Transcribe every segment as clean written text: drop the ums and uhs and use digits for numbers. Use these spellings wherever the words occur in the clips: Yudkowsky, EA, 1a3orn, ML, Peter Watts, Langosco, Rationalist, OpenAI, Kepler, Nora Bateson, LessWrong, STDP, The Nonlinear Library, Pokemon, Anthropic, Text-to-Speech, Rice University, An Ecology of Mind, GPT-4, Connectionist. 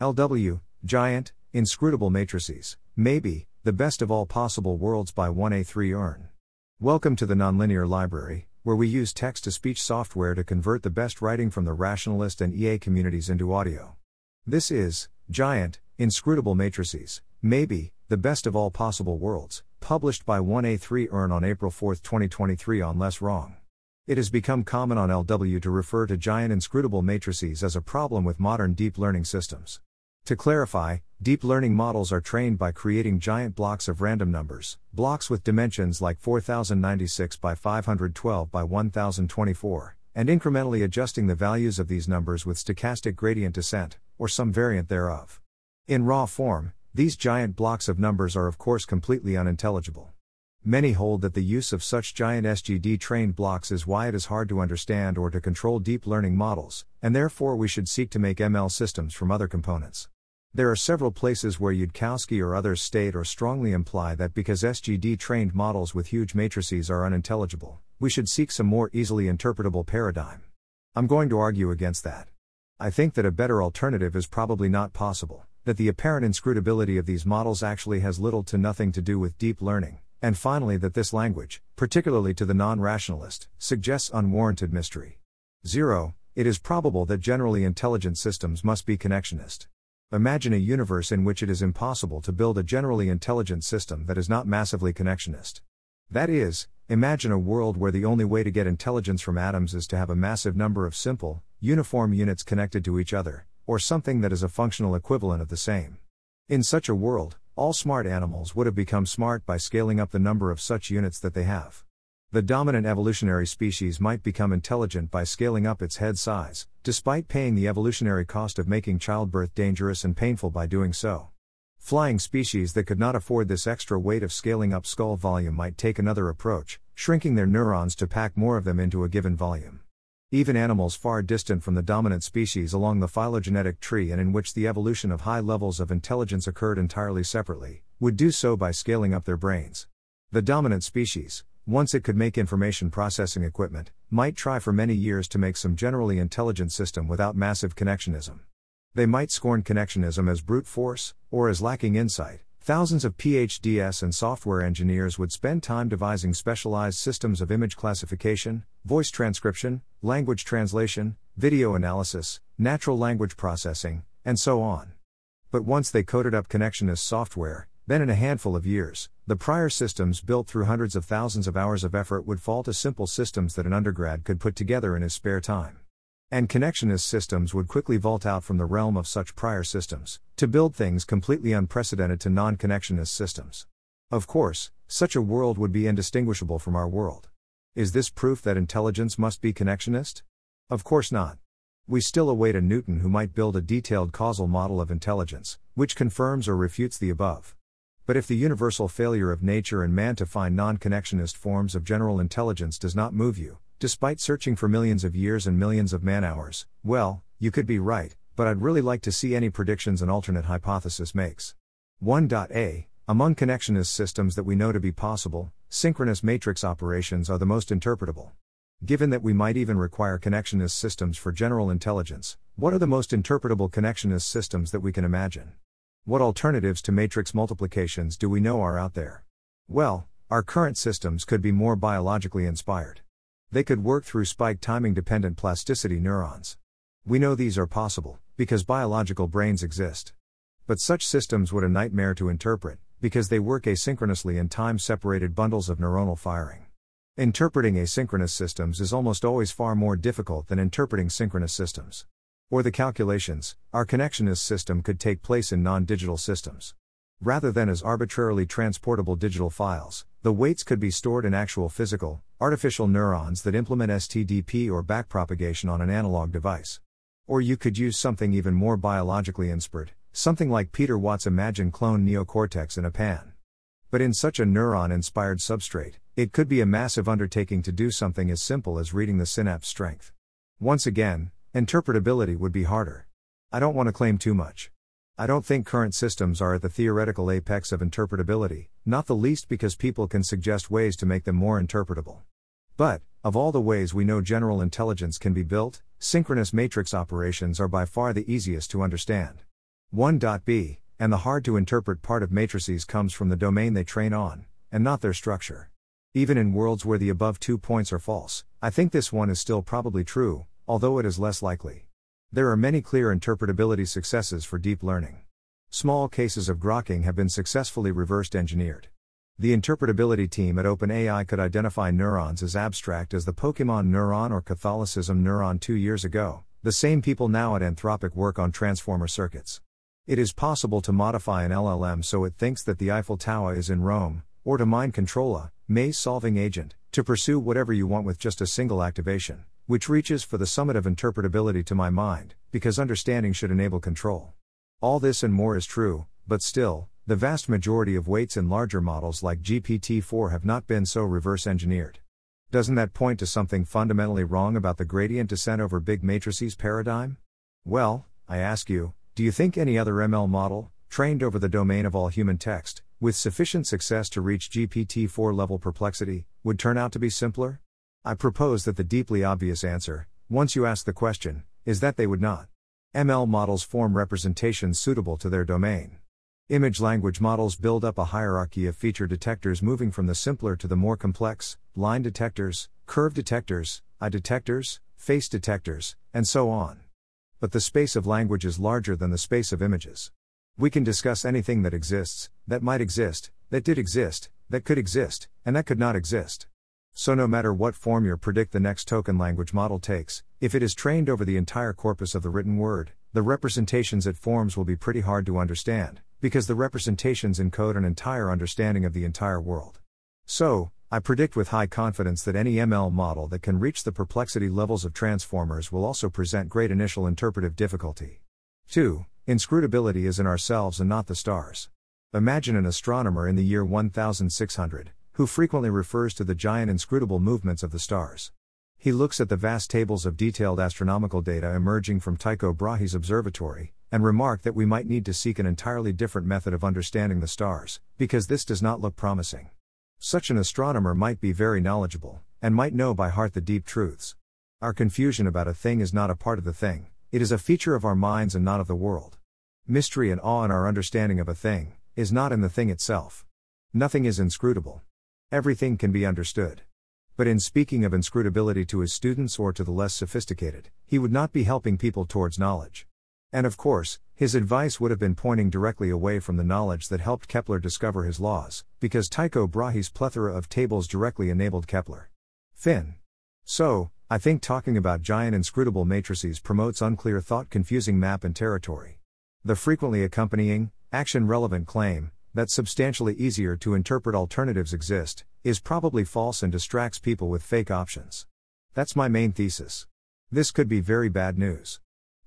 LW, giant, inscrutable matrices, maybe, the best of all possible worlds by 1a3orn. Welcome to the Nonlinear Library, where we use text-to-speech software to convert the best writing from the Rationalist and EA communities into audio. This is, giant, inscrutable matrices, maybe, the best of all possible worlds, published by 1a3orn on April 4, 2023 on LessWrong. It has become common on LW to refer to giant inscrutable matrices as a problem with modern deep learning systems. To clarify, deep learning models are trained by creating giant blocks of random numbers, blocks with dimensions like 4096 by 512 by 1024, and incrementally adjusting the values of these numbers with stochastic gradient descent, or some variant thereof. In raw form, these giant blocks of numbers are of course completely unintelligible. Many hold that the use of such giant SGD-trained blocks is why it is hard to understand or to control deep learning models, and therefore we should seek to make ML systems from other components. There are several places where Yudkowsky or others state or strongly imply that because SGD-trained models with huge matrices are unintelligible, we should seek some more easily interpretable paradigm. I'm going to argue against that. I think that a better alternative is probably not possible, that the apparent inscrutability of these models actually has little to nothing to do with deep learning, and finally that this language, particularly to the non-rationalist, suggests unwarranted mystery. 0. It is probable that generally intelligent systems must be connectionist. Imagine a universe in which it is impossible to build a generally intelligent system that is not massively connectionist. That is, imagine a world where the only way to get intelligence from atoms is to have a massive number of simple, uniform units connected to each other, or something that is a functional equivalent of the same. In such a world, all smart animals would have become smart by scaling up the number of such units that they have. The dominant evolutionary species might become intelligent by scaling up its head size, despite paying the evolutionary cost of making childbirth dangerous and painful by doing so. Flying species that could not afford this extra weight of scaling up skull volume might take another approach, shrinking their neurons to pack more of them into a given volume. Even animals far distant from the dominant species along the phylogenetic tree and in which the evolution of high levels of intelligence occurred entirely separately, would do so by scaling up their brains. The dominant species, once it could make information processing equipment, might try for many years to make some generally intelligent system without massive connectionism. They might scorn connectionism as brute force, or as lacking insight. Thousands of PhDs and software engineers would spend time devising specialized systems of image classification, voice transcription, language translation, video analysis, natural language processing, and so on. But once they coded up connectionist software, then in a handful of years, the prior systems built through hundreds of thousands of hours of effort would fall to simple systems that an undergrad could put together in his spare time. And connectionist systems would quickly vault out from the realm of such prior systems, to build things completely unprecedented to non-connectionist systems. Of course, such a world would be indistinguishable from our world. Is this proof that intelligence must be connectionist? Of course not. We still await a Newton who might build a detailed causal model of intelligence, which confirms or refutes the above. But if the universal failure of nature and man to find non-connectionist forms of general intelligence does not move you, despite searching for millions of years and millions of man-hours, well, you could be right, but I'd really like to see any predictions an alternate hypothesis makes. 1a. Among connectionist systems that we know to be possible, synchronous matrix operations are the most interpretable. Given that we might even require connectionist systems for general intelligence, what are the most interpretable connectionist systems that we can imagine? What alternatives to matrix multiplications do we know are out there? Well, our current systems could be more biologically inspired. They could work through spike timing-dependent plasticity neurons. We know these are possible, because biological brains exist. But such systems would be a nightmare to interpret, because they work asynchronously in time-separated bundles of neuronal firing. Interpreting asynchronous systems is almost always far more difficult than interpreting synchronous systems. Or the calculations, our connectionist system could take place in non-digital systems. Rather than as arbitrarily transportable digital files, the weights could be stored in actual physical, artificial neurons that implement STDP or backpropagation on an analog device. Or you could use something even more biologically inspired, something like Peter Watts' Imagine clone neocortex in a pan. But in such a neuron-inspired substrate, it could be a massive undertaking to do something as simple as reading the synapse strength. Once again, interpretability would be harder. I don't want to claim too much. I don't think current systems are at the theoretical apex of interpretability, not the least because people can suggest ways to make them more interpretable. But, of all the ways we know general intelligence can be built, synchronous matrix operations are by far the easiest to understand. 1b, and the hard-to-interpret part of matrices comes from the domain they train on, and not their structure. Even in worlds where the above 2 points are false, I think this one is still probably true, although it is less likely. There are many clear interpretability successes for deep learning. Small cases of grokking have been successfully reversed-engineered. The interpretability team at OpenAI could identify neurons as abstract as the Pokemon neuron or Catholicism neuron 2 years ago. The same people now at Anthropic work on transformer circuits. It is possible to modify an LLM so it thinks that the Eiffel Tower is in Rome, or to mind control a maze-solving agent to pursue whatever you want with just a single activation, which reaches for the summit of interpretability to my mind, because understanding should enable control. All this and more is true, but still, the vast majority of weights in larger models like GPT-4 have not been so reverse-engineered. Doesn't that point to something fundamentally wrong about the gradient descent over big matrices paradigm? Well, I ask you, do you think any other ML model, trained over the domain of all human text, with sufficient success to reach GPT-4 level perplexity, would turn out to be simpler? I propose that the deeply obvious answer, once you ask the question, is that they would not. ML models form representations suitable to their domain. Image language models build up a hierarchy of feature detectors moving from the simpler to the more complex, line detectors, curve detectors, eye detectors, face detectors, and so on. But the space of language is larger than the space of images. We can discuss anything that exists, that might exist, that did exist, that could exist, and that could not exist. So no matter what form your predict the next token language model takes, if it is trained over the entire corpus of the written word, the representations it forms will be pretty hard to understand, because the representations encode an entire understanding of the entire world. So, I predict with high confidence that any ML model that can reach the perplexity levels of transformers will also present great initial interpretive difficulty. 2. Inscrutability is in ourselves and not the stars. Imagine an astronomer in the year 1600, who frequently refers to the giant inscrutable movements of the stars. He looks at the vast tables of detailed astronomical data emerging from Tycho Brahe's observatory, and remarks that we might need to seek an entirely different method of understanding the stars, because this does not look promising. Such an astronomer might be very knowledgeable, and might know by heart the deep truths. Our confusion about a thing is not a part of the thing, it is a feature of our minds and not of the world. Mystery and awe in our understanding of a thing, is not in the thing itself. Nothing is inscrutable. Everything can be understood. But in speaking of inscrutability to his students or to the less sophisticated, he would not be helping people towards knowledge. And of course, his advice would have been pointing directly away from the knowledge that helped Kepler discover his laws, because Tycho Brahe's plethora of tables directly enabled Kepler. Fin. So, I think talking about giant inscrutable matrices promotes unclear thought, confusing map and territory. The frequently accompanying, action-relevant claim, that substantially easier to interpret alternatives exist, is probably false and distracts people with fake options. That's my main thesis. This could be very bad news.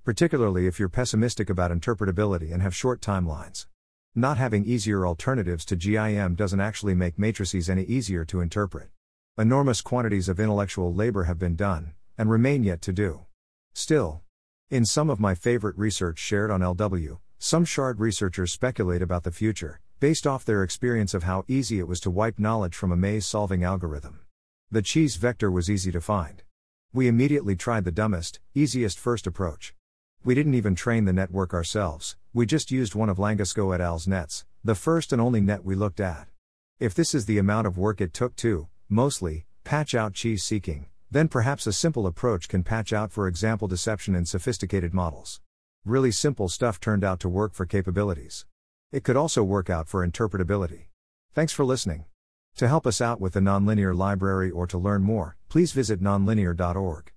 Particularly if you're pessimistic about interpretability and have short timelines. Not having easier alternatives to GIM doesn't actually make matrices any easier to interpret. Enormous quantities of intellectual labor have been done, and remain yet to do. Still, in some of my favorite research shared on LW, some shard researchers speculate about the future, based off their experience of how easy it was to wipe knowledge from a maze-solving algorithm. The cheese vector was easy to find. We immediately tried the dumbest, easiest first approach. We didn't even train the network ourselves, we just used one of Langosco et al.'s nets, the first and only net we looked at. If this is the amount of work it took to, mostly, patch out cheese seeking, then perhaps a simple approach can patch out, for example, deception in sophisticated models. Really simple stuff turned out to work for capabilities. It could also work out for interpretability. Thanks for listening. To help us out with the Nonlinear Library or to learn more, please visit nonlinear.org.